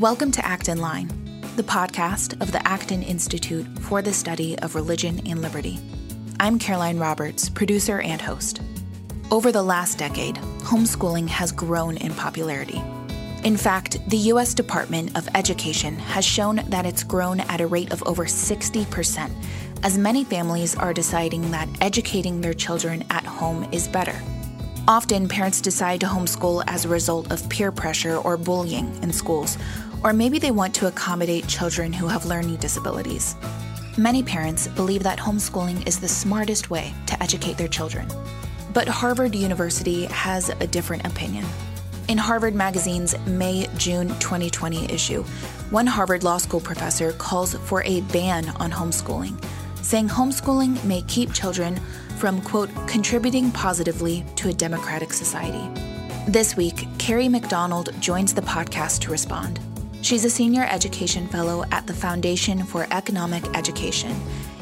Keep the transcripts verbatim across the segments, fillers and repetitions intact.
Welcome to Acton Line, the podcast of the Acton Institute for the Study of Religion and Liberty. I'm Caroline Roberts, producer and host. Over the last decade, homeschooling has grown in popularity. In fact, the U S Department of Education has shown that it's grown at a rate of over sixty percent, as many families are deciding that educating their children at home is better. Often, parents decide to homeschool as a result of peer pressure or bullying in schools, or maybe they want to accommodate children who have learning disabilities. Many parents believe that homeschooling is the smartest way to educate their children. But Harvard University has a different opinion. In Harvard Magazine's May June twenty twenty issue, one Harvard Law School professor calls for a ban on homeschooling, saying homeschooling may keep children from, quote, contributing positively to a democratic society. This week, Kerry McDonald joins the podcast to respond. She's a senior education fellow at the Foundation for Economic Education,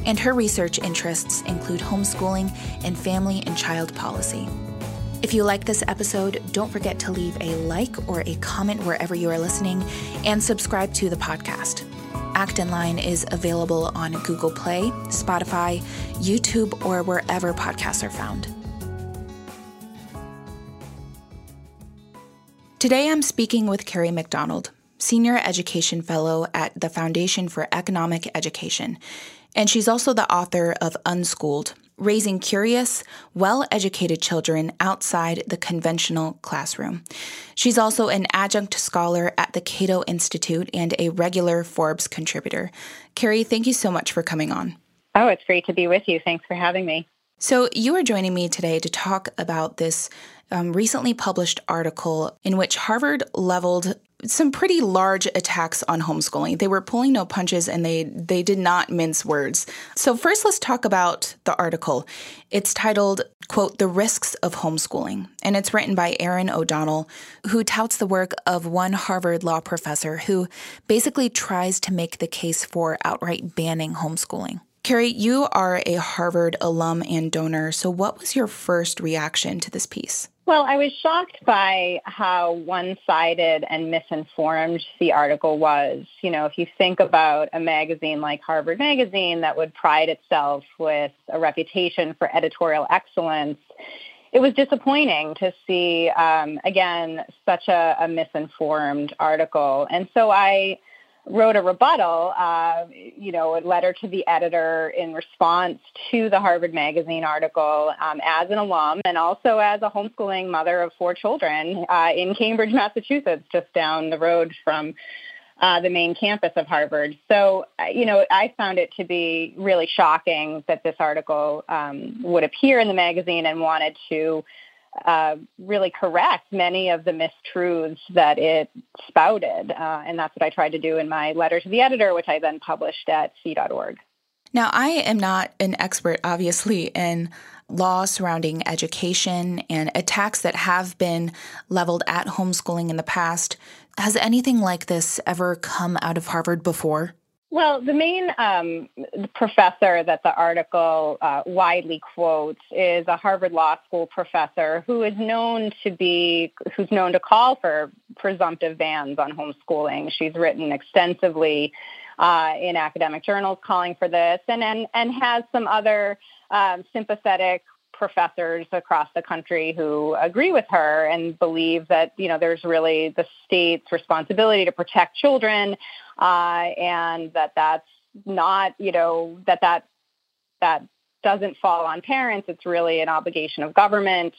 and her research interests include homeschooling and family and child policy. If you like this episode, don't forget to leave a like or a comment wherever you are listening and subscribe to the podcast. Acton Line is available on Google Play, Spotify, YouTube, or wherever podcasts are found. Today I'm speaking with Kerry McDonald, Senior Education Fellow at the Foundation for Economic Education, and she's also the author of Unschooled, Raising Curious, Well-Educated Children Outside the Conventional Classroom. She's also an adjunct scholar at the Cato Institute and a regular Forbes contributor. Kerry, thank you so much for coming on. Oh, it's great to be with you. Thanks for having me. So you are joining me today to talk about this um, recently published article in which Harvard leveled some pretty large attacks on homeschooling. They were pulling no punches and they they did not mince words. So first, let's talk about the article. It's titled, quote, The Risks of Homeschooling. And it's written by Aaron O'Donnell, who touts the work of one Harvard law professor who basically tries to make the case for outright banning homeschooling. Kerry, you are a Harvard alum and donor. So what was your first reaction to this piece? Well, I was shocked by how one-sided and misinformed the article was. You know, if you think about a magazine like Harvard Magazine that would pride itself with a reputation for editorial excellence, it was disappointing to see, um, again, such a, a misinformed article. And so I wrote a rebuttal, uh, you know, a letter to the editor in response to the Harvard Magazine article um, as an alum and also as a homeschooling mother of four children uh, in Cambridge, Massachusetts, just down the road from uh, the main campus of Harvard. So, you know, I found it to be really shocking that this article um, would appear in the magazine and wanted to Uh, really correct many of the mistruths that it spouted. Uh, and that's what I tried to do in my letter to the editor, which I then published at C dot org. Now, I am not an expert, obviously, in law surrounding education and attacks that have been leveled at homeschooling in the past. Has anything like this ever come out of Harvard before? Well, the main um, professor that the article uh, widely quotes is a Harvard Law School professor who is known to be, who's known to call for presumptive bans on homeschooling. She's written extensively uh, in academic journals calling for this, and and, and has some other um, sympathetic professors across the country who agree with her and believe that, you know, there's really the state's responsibility to protect children, uh, and that that's not, you know, that that that doesn't fall on parents. It's really an obligation of government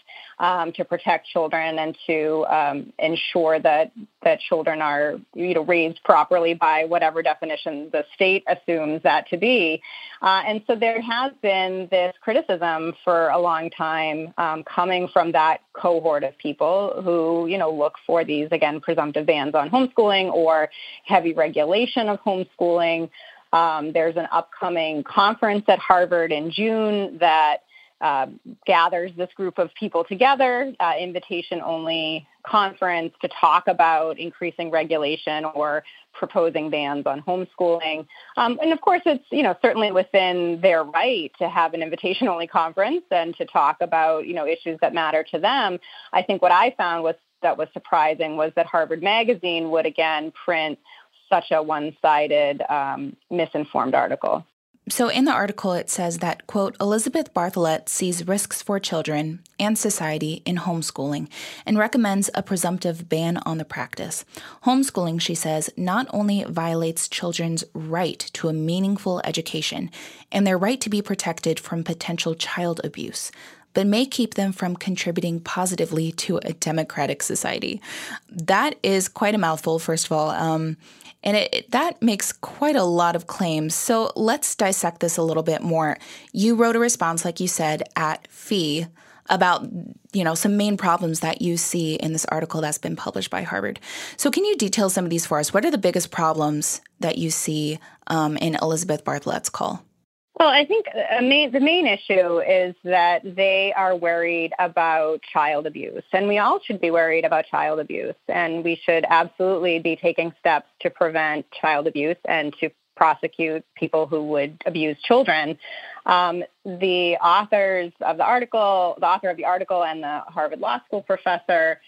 um, to protect children and to um, ensure that that children are, you know, raised properly by whatever definition the state assumes that to be. Uh, and so there has been this criticism for a long time um, coming from that cohort of people who, you know, look for these, again, presumptive bans on homeschooling or heavy regulation of homeschooling. Um, there's an upcoming conference at Harvard in June that uh, gathers this group of people together, uh, invitation-only conference, to talk about increasing regulation or proposing bans on homeschooling. Um, and, of course, it's, you know, certainly within their right to have an invitation-only conference and to talk about, you know, issues that matter to them. I think what I found was that was surprising was that Harvard Magazine would again print such a one-sided, um, misinformed article. So in the article, it says that, quote, Elizabeth Bartholet sees risks for children and society in homeschooling and recommends a presumptive ban on the practice. Homeschooling, she says, not only violates children's right to a meaningful education and their right to be protected from potential child abuse, but may keep them from contributing positively to a democratic society. That is quite a mouthful, first of all. Um, And it, it, that makes quite a lot of claims. So let's dissect this a little bit more. You wrote a response, like you said, at F E E about, you know, some main problems that you see in this article that's been published by Harvard. So can you detail some of these for us? What are the biggest problems that you see um, in Elizabeth Bartholet's call? Well, I think a main, the main issue is that they are worried about child abuse, and we all should be worried about child abuse, and we should absolutely be taking steps to prevent child abuse and to prosecute people who would abuse children. Um, the authors of the article, the author of the article and the Harvard Law School professor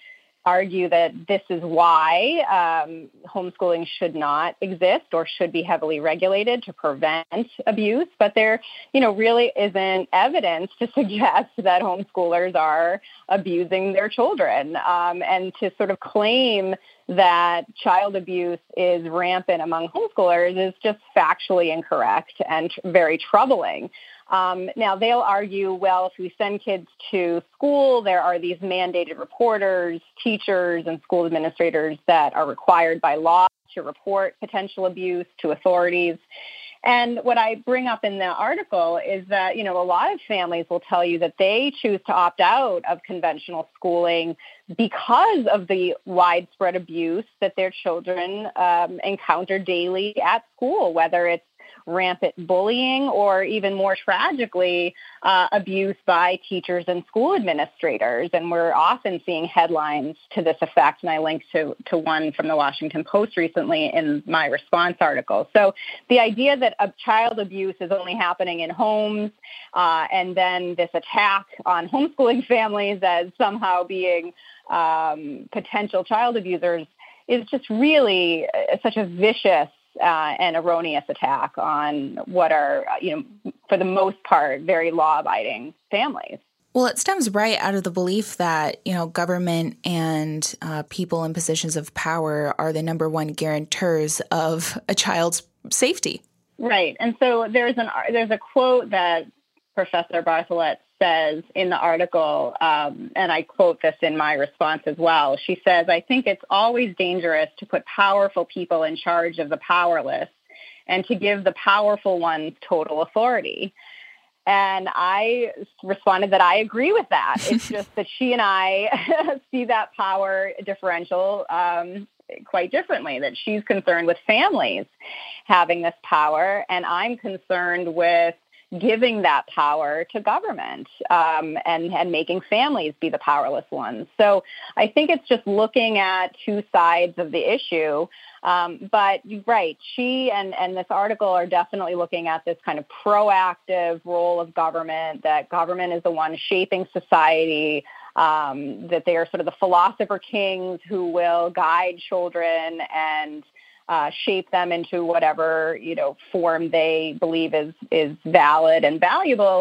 argue that this is why um, homeschooling should not exist or should be heavily regulated to prevent abuse. But there, you know, really isn't evidence to suggest that homeschoolers are abusing their children. Um, and to sort of claim that child abuse is rampant among homeschoolers is just factually incorrect and tr- very troubling. Um, now, they'll argue, well, if we send kids to school, there are these mandated reporters, teachers, and school administrators that are required by law to report potential abuse to authorities. And what I bring up in the article is that, you know, a lot of families will tell you that they choose to opt out of conventional schooling because of the widespread abuse that their children um, encounter daily at school, whether it's rampant bullying or even more tragically, uh, abuse by teachers and school administrators. And we're often seeing headlines to this effect. And I linked to, to one from the Washington Post recently in my response article. So the idea that uh, child abuse is only happening in homes uh, and then this attack on homeschooling families as somehow being um, potential child abusers is just really such a vicious Uh, an erroneous attack on what are, you know, for the most part, very law-abiding families. Well, it stems right out of the belief that, you know, government and uh, people in positions of power are the number one guarantors of a child's safety. Right. And so there's an there's a quote that Professor Bartholet says in the article, um, and I quote this in my response as well. She says, I think it's always dangerous to put powerful people in charge of the powerless and to give the powerful ones total authority. And I responded that I agree with that. It's just that she and I see that power differential um, quite differently, that she's concerned with families having this power, and I'm concerned with giving that power to government um, and, and making families be the powerless ones. So I think it's just looking at two sides of the issue. Um, but, right, she and, and this article are definitely looking at this kind of proactive role of government, that government is the one shaping society, um, that they are sort of the philosopher kings who will guide children and Uh, shape them into whatever, you know, form they believe is is valid and valuable,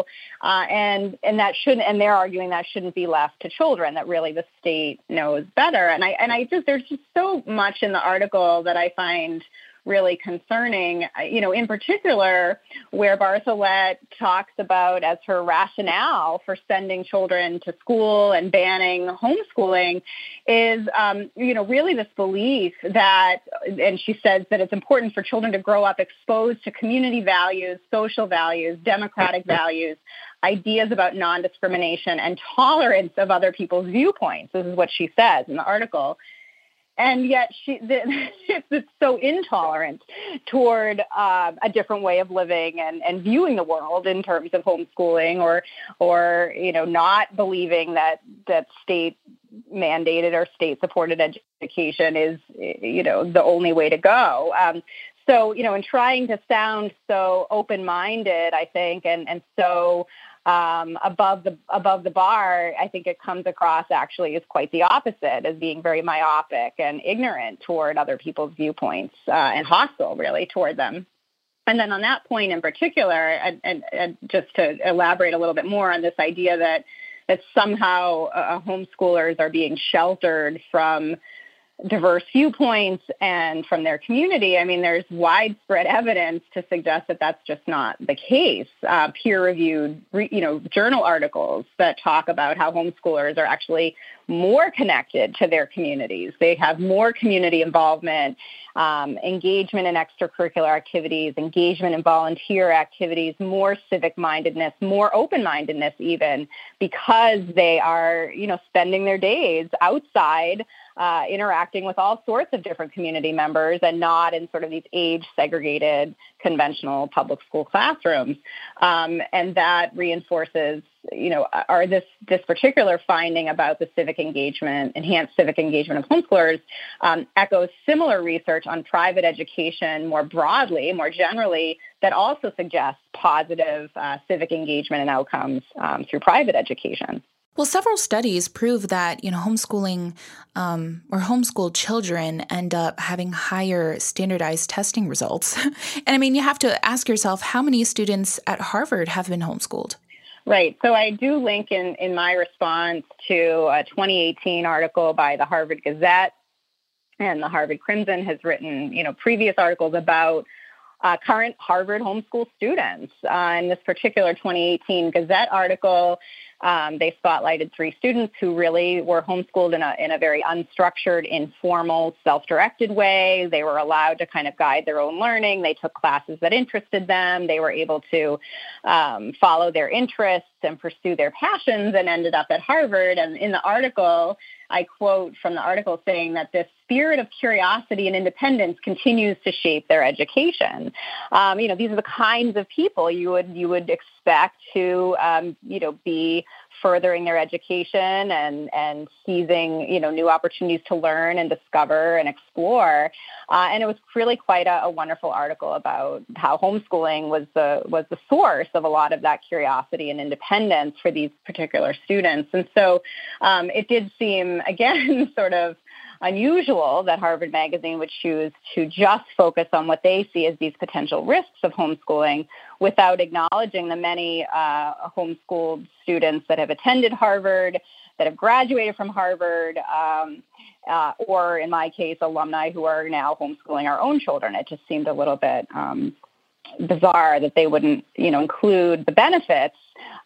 uh, and and that shouldn't. And they're arguing that shouldn't be left to children. That really the state knows better. And I and I just there's just so much in the article that I find really concerning, you know, in particular, where Bartholet talks about as her rationale for sending children to school and banning homeschooling is, um, you know, really this belief that, and she says that it's important for children to grow up exposed to community values, social values, democratic values, ideas about non-discrimination and tolerance of other people's viewpoints. This is what she says in the article. And yet she, it's so intolerant toward uh, a different way of living and, and viewing the world in terms of homeschooling or, or you know, not believing that, that state-mandated or state-supported education is, you know, the only way to go. Um, so, you know, in trying to sound so open-minded, I think, and, and so um, above the above the bar, I think it comes across actually as quite the opposite, as being very myopic and ignorant toward other people's viewpoints uh, and hostile, really, toward them. And then on that point in particular, and, and, and just to elaborate a little bit more on this idea that that somehow uh, homeschoolers are being sheltered from diverse viewpoints and from their community. I mean, there's widespread evidence to suggest that that's just not the case. Uh, peer-reviewed, re- you know, journal articles that talk about how homeschoolers are actually more connected to their communities. They have more community involvement, um, engagement in extracurricular activities, engagement in volunteer activities, more civic-mindedness, more open-mindedness even, because they are, you know, spending their days outside Uh, interacting with all sorts of different community members and not in sort of these age-segregated conventional public school classrooms. Um, and that reinforces, you know, are this, this particular finding about the civic engagement, enhanced civic engagement of homeschoolers, um, echoes similar research on private education more broadly, more generally, that also suggests positive uh, civic engagement and outcomes um, through private education. Well, several studies prove that, you know, homeschooling um, or homeschooled children end up having higher standardized testing results. And I mean, you have to ask yourself, how many students at Harvard have been homeschooled? Right. So I do link in, in my response to a twenty eighteen article by the Harvard Gazette, and the Harvard Crimson has written, you know, previous articles about uh, current Harvard homeschool students. Uh, in this particular twenty eighteen Gazette article, Um, they spotlighted three students who really were homeschooled in a in a very unstructured, informal, self-directed way. They were allowed to kind of guide their own learning. They took classes that interested them. They were able to um, follow their interests and pursue their passions, and ended up at Harvard. And in the article, I quote from the article saying that this spirit of curiosity and independence continues to shape their education. Um, you know, these are the kinds of people you would you would expect to, um, you know, be furthering their education and, and seizing, you know, new opportunities to learn and discover and explore. Uh, and it was really quite a, a wonderful article about how homeschooling was the was the source of a lot of that curiosity and independence for these particular students. And so um, it did seem, again, sort of unusual that Harvard Magazine would choose to just focus on what they see as these potential risks of homeschooling without acknowledging the many uh, homeschooled students that have attended Harvard, that have graduated from Harvard, um, uh, or in my case, alumni who are now homeschooling our own children. It just seemed a little bit um, bizarre that they wouldn't, you know, include the benefits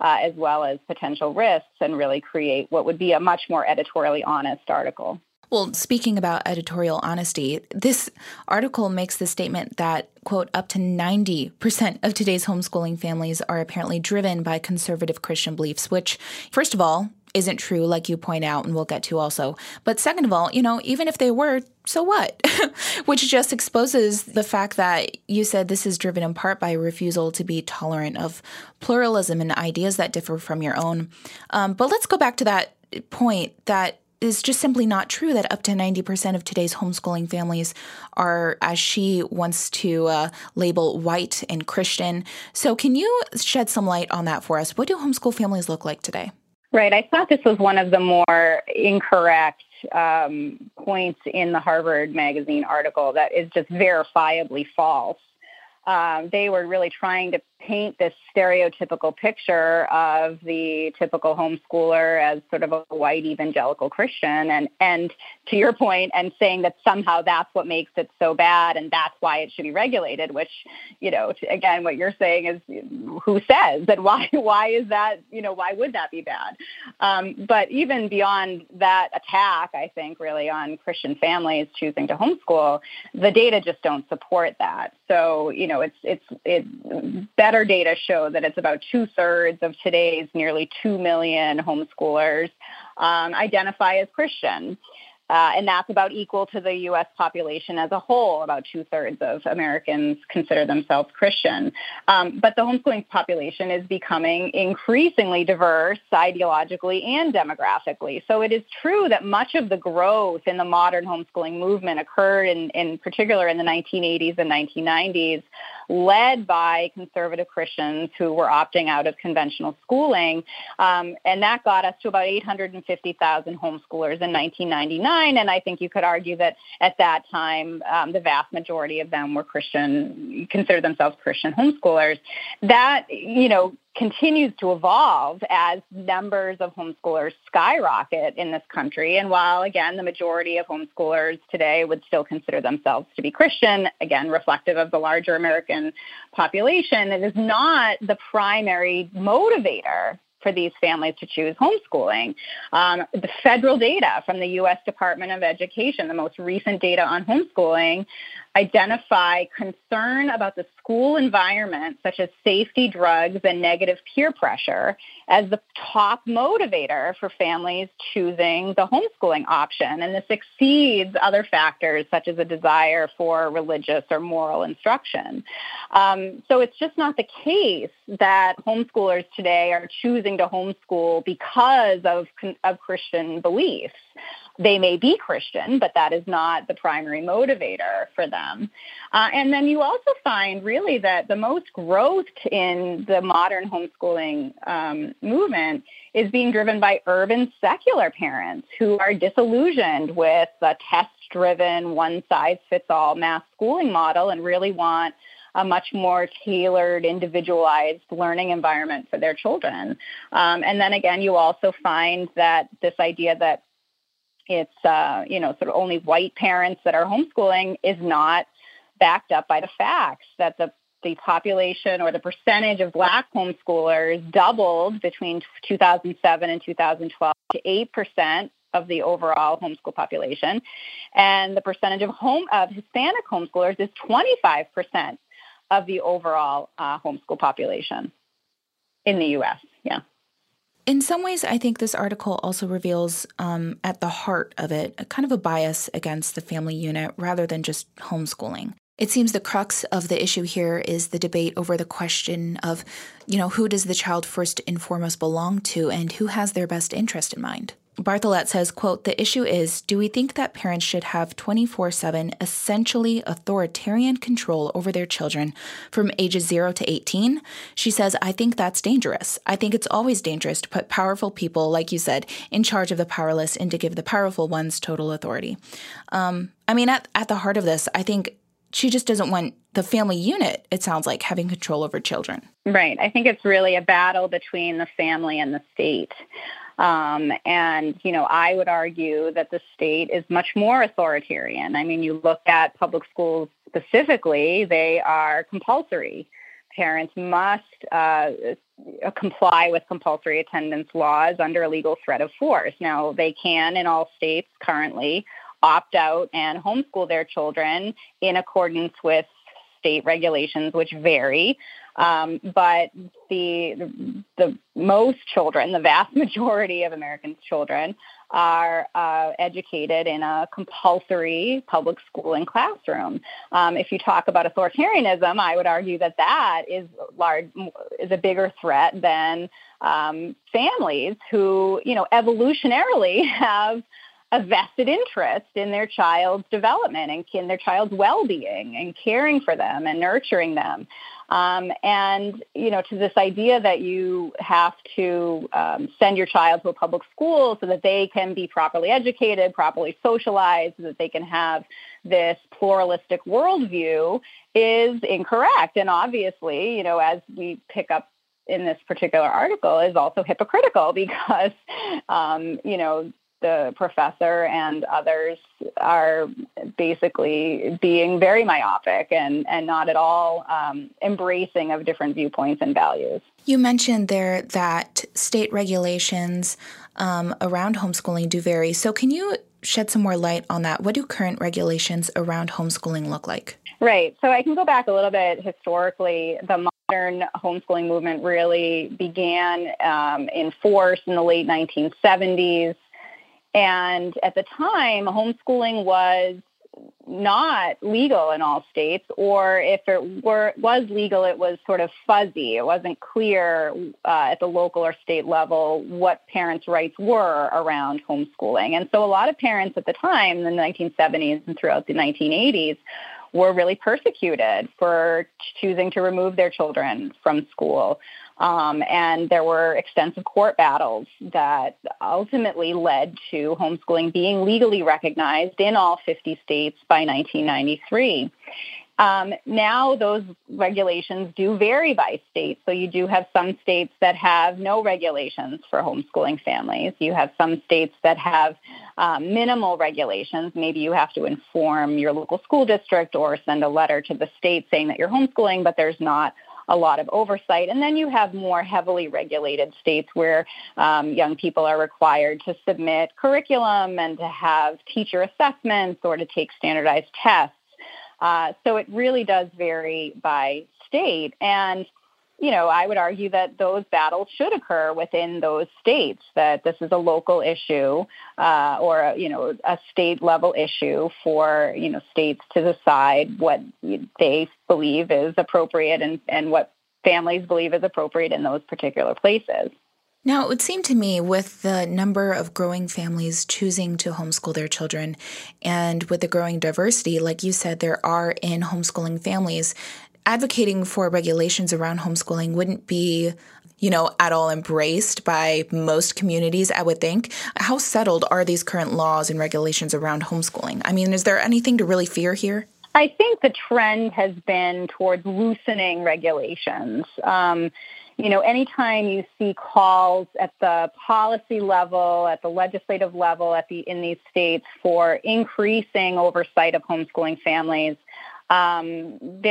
uh, as well as potential risks and really create what would be a much more editorially honest article. Well, speaking about editorial honesty, this article makes the statement that, quote, up to ninety percent of today's homeschooling families are apparently driven by conservative Christian beliefs, which, first of all, isn't true, like you point out, and we'll get to also. But second of all, you know, even if they were, so what? Which just exposes the fact that you said this is driven in part by a refusal to be tolerant of pluralism and ideas that differ from your own. Um, but let's go back to that point that it's just simply not true that up to ninety percent of today's homeschooling families are, as she wants to uh, label, white and Christian. So can you shed some light on that for us? What do homeschool families look like today? Right. I thought this was one of the more incorrect um, points in the Harvard Magazine article that is just verifiably false. Um, they were really trying to paint this stereotypical picture of the typical homeschooler as sort of a white evangelical Christian, and, and to your point, and saying that somehow that's what makes it so bad and that's why it should be regulated, which, you know, again, what you're saying is, who says that? Why, why is that, you know, why would that be bad? Um, but even beyond that attack, I think, really, on Christian families choosing to homeschool, the data just don't support that. So, you know, it's, it's, it's better data show that it's about two thirds of today's nearly two million homeschoolers um, identify as Christian. Uh, and that's about equal to the U S population as a whole. About two-thirds of Americans consider themselves Christian. Um, but the homeschooling population is becoming increasingly diverse ideologically and demographically. So it is true that much of the growth in the modern homeschooling movement occurred in, in particular in the nineteen eighties and nineteen nineties led by conservative Christians who were opting out of conventional schooling. Um, and that got us to about eight hundred fifty thousand homeschoolers in nineteen ninety-nine. And I think you could argue that at that time, um, the vast majority of them were Christian, considered themselves Christian homeschoolers. That, you know, continues to evolve as numbers of homeschoolers skyrocket in this country. And while, again, the majority of homeschoolers today would still consider themselves to be Christian, again, reflective of the larger American population, it is not the primary motivator for these families to choose homeschooling. Um, the federal data from the U S Department of Education, the most recent data on homeschooling, identify concern about the school environment, such as safety, drugs, and negative peer pressure, as the top motivator for families choosing the homeschooling option. And this exceeds other factors, such as a desire for religious or moral instruction. Um, so it's just not the case that homeschoolers today are choosing to homeschool because of, of Christian beliefs. They may be Christian, but that is not the primary motivator for them. Uh, and then you also find really that the most growth in the modern homeschooling um, movement is being driven by urban secular parents who are disillusioned with the test-driven, one-size-fits-all mass schooling model and really want a much more tailored, individualized learning environment for their children. Um, and then again, you also find that this idea that it's, uh, you know, sort of only white parents that are homeschooling is not backed up by the facts, that the the population or the percentage of Black homeschoolers doubled between two thousand seven and two thousand twelve to eight percent of the overall homeschool population. And the percentage of home of Hispanic homeschoolers is twenty-five percent. Of the overall uh, homeschool population in the U S. Yeah. In some ways, I think this article also reveals um, at the heart of it a kind of a bias against the family unit rather than just homeschooling. It seems the crux of the issue here is the debate over the question of, you know, who does the child first and foremost belong to and who has their best interest in mind? Bartholet says, quote, "The issue is, do we think that parents should have twenty-four seven essentially authoritarian control over their children from ages zero to eighteen? She says, I think that's dangerous. I think it's always dangerous to put powerful people, like you said, in charge of the powerless and to give the powerful ones total authority." Um, I mean, at, at the heart of this, I think she just doesn't want the family unit, it sounds like, having control over children. Right. I think it's really a battle between the family and the state. Um, and, you know, I would argue that the state is much more authoritarian. I mean, you look at public schools specifically, they are compulsory. Parents must uh, comply with compulsory attendance laws under a legal threat of force. Now, they can, in all states currently, opt out and homeschool their children in accordance with state regulations, which vary. Um, but the the most children, the vast majority of American children, are uh, educated in a compulsory public school and classroom. Um, if you talk about authoritarianism, I would argue that that is large is a bigger threat than um, families who, you know, evolutionarily have a vested interest in their child's development and in their child's well-being and caring for them and nurturing them. Um, and, you know, to this idea that you have to um, send your child to a public school so that they can be properly educated, properly socialized, so that they can have this pluralistic worldview is incorrect. And obviously, you know, as we pick up in this particular article, is also hypocritical because, um, you know, the professor and others are basically being very myopic and, and not at all um, embracing of different viewpoints and values. You mentioned there that state regulations um, around homeschooling do vary. So can you shed some more light on that? What do current regulations around homeschooling look like? Right. So I can go back a little bit historically. The modern homeschooling movement really began um, in force in the late nineteen seventies. And at the time, homeschooling was not legal in all states, or if it were was legal, it was sort of fuzzy. It wasn't clear uh, at the local or state level what parents' rights were around homeschooling. And so a lot of parents at the time, in the nineteen seventies and throughout the nineteen eighties, were really persecuted for choosing to remove their children from school. Um, and there were extensive court battles that ultimately led to homeschooling being legally recognized in all fifty states by nineteen ninety-three. Um, now those regulations do vary by state. So you do have some states that have no regulations for homeschooling families. You have some states that have um, minimal regulations. Maybe you have to inform your local school district or send a letter to the state saying that you're homeschooling, but there's not a lot of oversight. And then you have more heavily regulated states where um, young people are required to submit curriculum and to have teacher assessments or to take standardized tests. Uh, so it really does vary by state. And, you know, I would argue that those battles should occur within those states, that this is a local issue uh, or, a, you know, a state level issue for, you know, states to decide what they believe is appropriate and, and what families believe is appropriate in those particular places. Now, it would seem to me with the number of growing families choosing to homeschool their children and with the growing diversity, like you said, there are in homeschooling families, advocating for regulations around homeschooling wouldn't be, you know, at all embraced by most communities, I would think. How settled are these current laws and regulations around homeschooling? I mean, is there anything to really fear here? I think the trend has been towards loosening regulations. Um You know, anytime you see calls at the policy level, at the legislative level, at the in these states for increasing oversight of homeschooling families, um,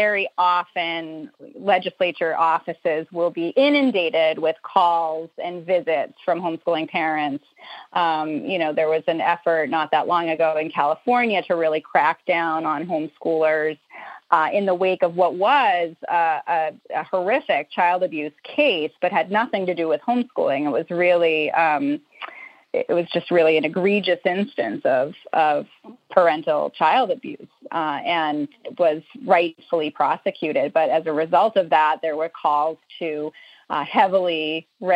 very often legislature offices will be inundated with calls and visits from homeschooling parents. Um, you know, there was an effort not that long ago in California to really crack down on homeschoolers Uh, in the wake of what was uh, a, a horrific child abuse case, but had nothing to do with homeschooling. It was really, um, it was just really an egregious instance of of parental child abuse, uh, and was rightfully prosecuted. But as a result of that, there were calls to uh, heavily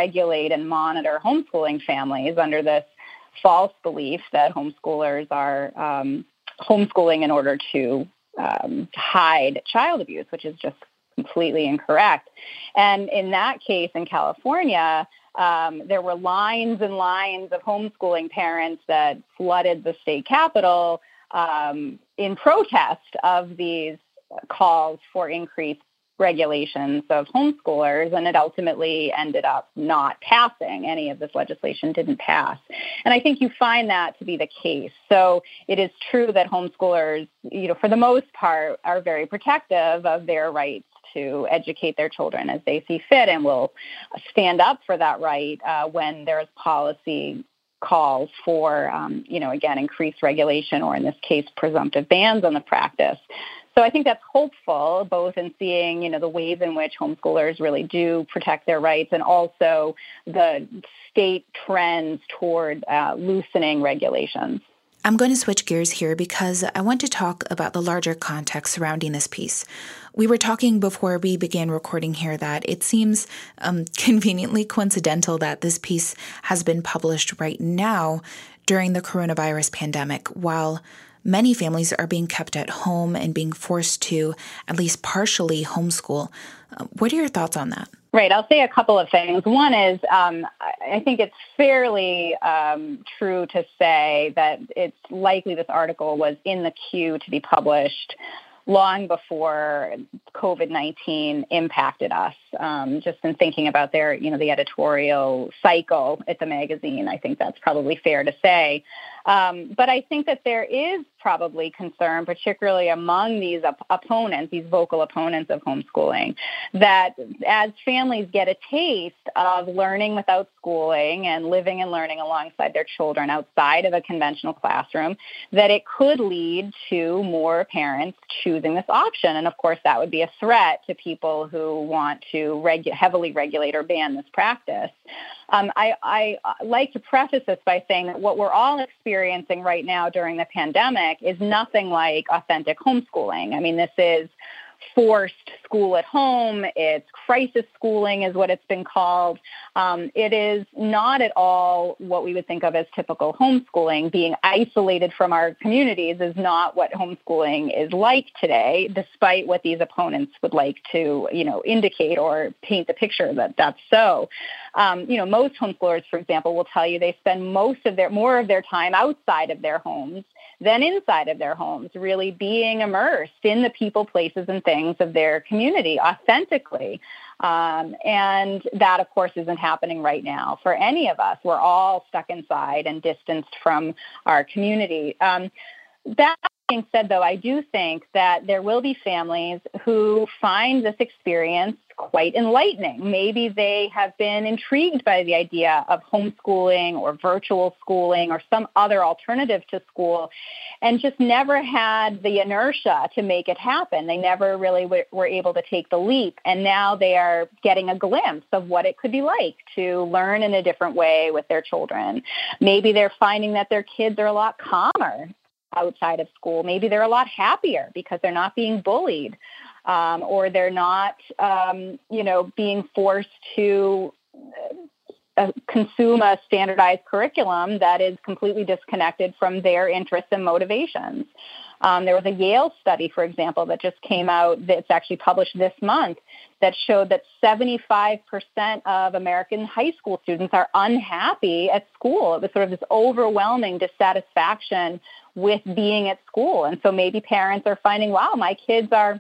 regulate and monitor homeschooling families under this false belief that homeschoolers are um, homeschooling in order to Um, hide child abuse, which is just completely incorrect. And in that case in California, um, there were lines and lines of homeschooling parents that flooded the state capitol um, in protest of these calls for increased regulations of homeschoolers, and it ultimately ended up not passing. Any of this legislation didn't pass. And I think you find that to be the case. So it is true that homeschoolers, you know, for the most part, are very protective of their rights to educate their children as they see fit and will stand up for that right uh, when there's policy calls for, um, you know, again, increased regulation or in this case, presumptive bans on the practice. So I think that's hopeful, both in seeing, you know, the ways in which homeschoolers really do protect their rights and also the state trends toward uh, loosening regulations. I'm going to switch gears here because I want to talk about the larger context surrounding this piece. We were talking before we began recording here that it seems um, conveniently coincidental that this piece has been published right now during the coronavirus pandemic, while many families are being kept at home and being forced to at least partially homeschool. What are your thoughts on that? Right. I'll say a couple of things. One is um, I think it's fairly um, true to say that it's likely this article was in the queue to be published long before COVID nineteen impacted us. Um, just in thinking about their, you know, the editorial cycle at the magazine, I think that's probably fair to say. Um, but I think that there is probably concern, particularly among these op- opponents, these vocal opponents of homeschooling, that as families get a taste of learning without schooling and living and learning alongside their children outside of a conventional classroom, that it could lead to more parents choosing this option. And of course, that would be a threat to people who want to regu- heavily regulate or ban this practice. Um, I, I like to preface this by saying that what we're all experiencing right now during the pandemic is nothing like authentic homeschooling. I mean, this is forced school at home. It's crisis schooling is what it's been called. Um, it is not at all what we would think of as typical homeschooling. Being isolated from our communities is not what homeschooling is like today, despite what these opponents would like to, you know, indicate or paint the picture that that's so. Um, you know, most homeschoolers, for example, will tell you they spend most of their, more of their time outside of their homes than inside of their homes, really being immersed in the people, places, and things of their community authentically. Um, and that, of course, isn't happening right now for any of us. We're all stuck inside and distanced from our community. Um, that being said, though, I do think that there will be families who find this experience quite enlightening. Maybe they have been intrigued by the idea of homeschooling or virtual schooling or some other alternative to school and just never had the inertia to make it happen. They never really w- were able to take the leap. And now they are getting a glimpse of what it could be like to learn in a different way with their children. Maybe they're finding that their kids are a lot calmer outside of school. Maybe they're a lot happier because they're not being bullied. Um, or they're not, um, you know, being forced to uh, consume a standardized curriculum that is completely disconnected from their interests and motivations. Um, there was a Yale study, for example, that just came out, that's actually published this month, that showed that seventy-five percent of American high school students are unhappy at school. It was sort of this overwhelming dissatisfaction with being at school. And so maybe parents are finding, wow, my kids are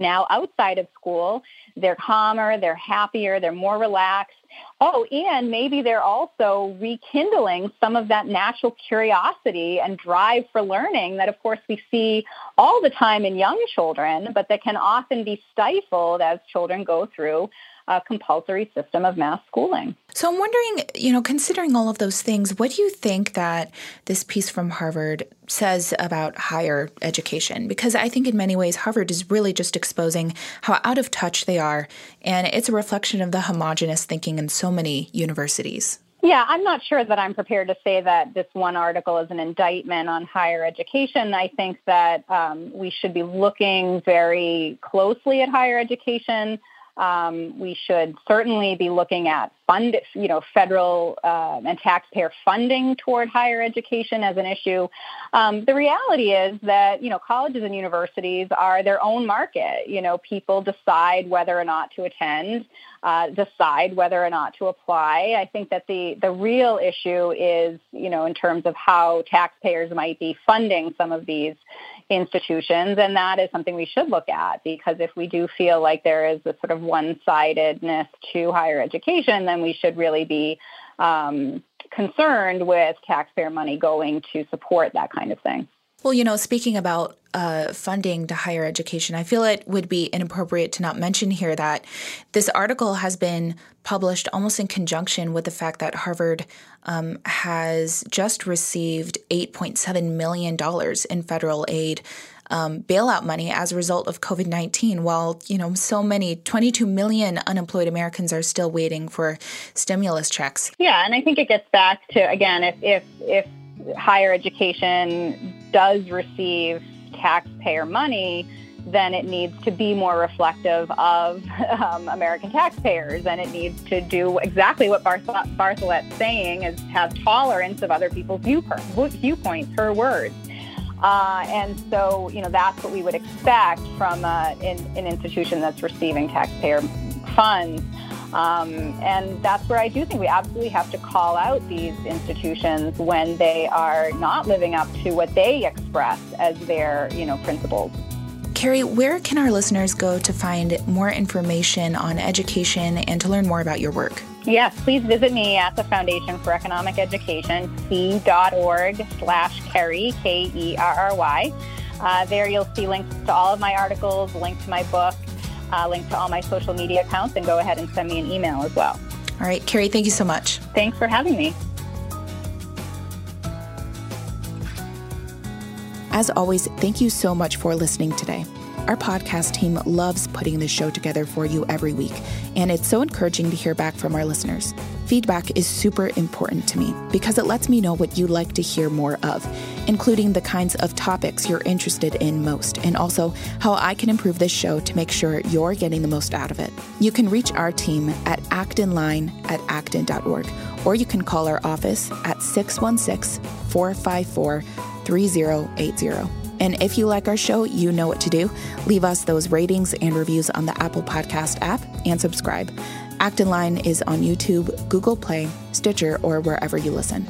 now outside of school, they're calmer, they're happier, they're more relaxed. Oh, and maybe they're also rekindling some of that natural curiosity and drive for learning that, of course, we see all the time in young children, but that can often be stifled as children go through a compulsory system of mass schooling. So I'm wondering, you know, considering all of those things, what do you think that this piece from Harvard says about higher education? Because I think in many ways, Harvard is really just exposing how out of touch they are. And it's a reflection of the homogenous thinking in so many universities. Yeah, I'm not sure that I'm prepared to say that this one article is an indictment on higher education. I think that um, we should be looking very closely at higher education. Um, we should certainly be looking at fund, you know, federal uh, and taxpayer funding toward higher education as an issue. Um, the reality is that, you know, colleges and universities are their own market. You know, people decide whether or not to attend, uh, decide whether or not to apply. I think that the, the real issue is, you know, in terms of how taxpayers might be funding some of these institutions, and that is something we should look at, because if we do feel like there is a sort of one-sidedness to higher education, then we should really be um, concerned with taxpayer money going to support that kind of thing. Well, you know, speaking about uh, funding to higher education, I feel it would be inappropriate to not mention here that this article has been published almost in conjunction with the fact that Harvard um, has just received eight point seven million dollars in federal aid um, bailout money as a result of COVID nineteen, while, you know, so many twenty-two million unemployed Americans are still waiting for stimulus checks. Yeah, and I think it gets back to, again, if if, if higher education does receive taxpayer money, then it needs to be more reflective of um, American taxpayers, and it needs to do exactly what Barth- Bartholet's saying, is have tolerance of other people's view- viewpoints, her words. Uh, and so, you know, that's what we would expect from uh, in, an institution that's receiving taxpayer funds. Um, and that's where I do think we absolutely have to call out these institutions when they are not living up to what they express as their, you know, principles. Kerry, where can our listeners go to find more information on education and to learn more about your work? Yes, please visit me at the Foundation for Economic Education, C dot org slash Kerry, K E R R Y. Uh, there you'll see links to all of my articles, links to my book, Uh, link to all my social media accounts, and go ahead and send me an email as well. All right, Kerry, thank you so much. Thanks for having me. As always, thank you so much for listening today. Our podcast team loves putting this show together for you every week, and it's so encouraging to hear back from our listeners. Feedback is super important to me because it lets me know what you'd like to hear more of, including the kinds of topics you're interested in most, and also how I can improve this show to make sure you're getting the most out of it. You can reach our team at acton line at acton dot org, or you can call our office at six one six, four five four, three zero eight zero. And if you like our show, you know what to do. Leave us those ratings and reviews on the Apple Podcast app and subscribe. Acton Line is on YouTube, Google Play, Stitcher, or wherever you listen.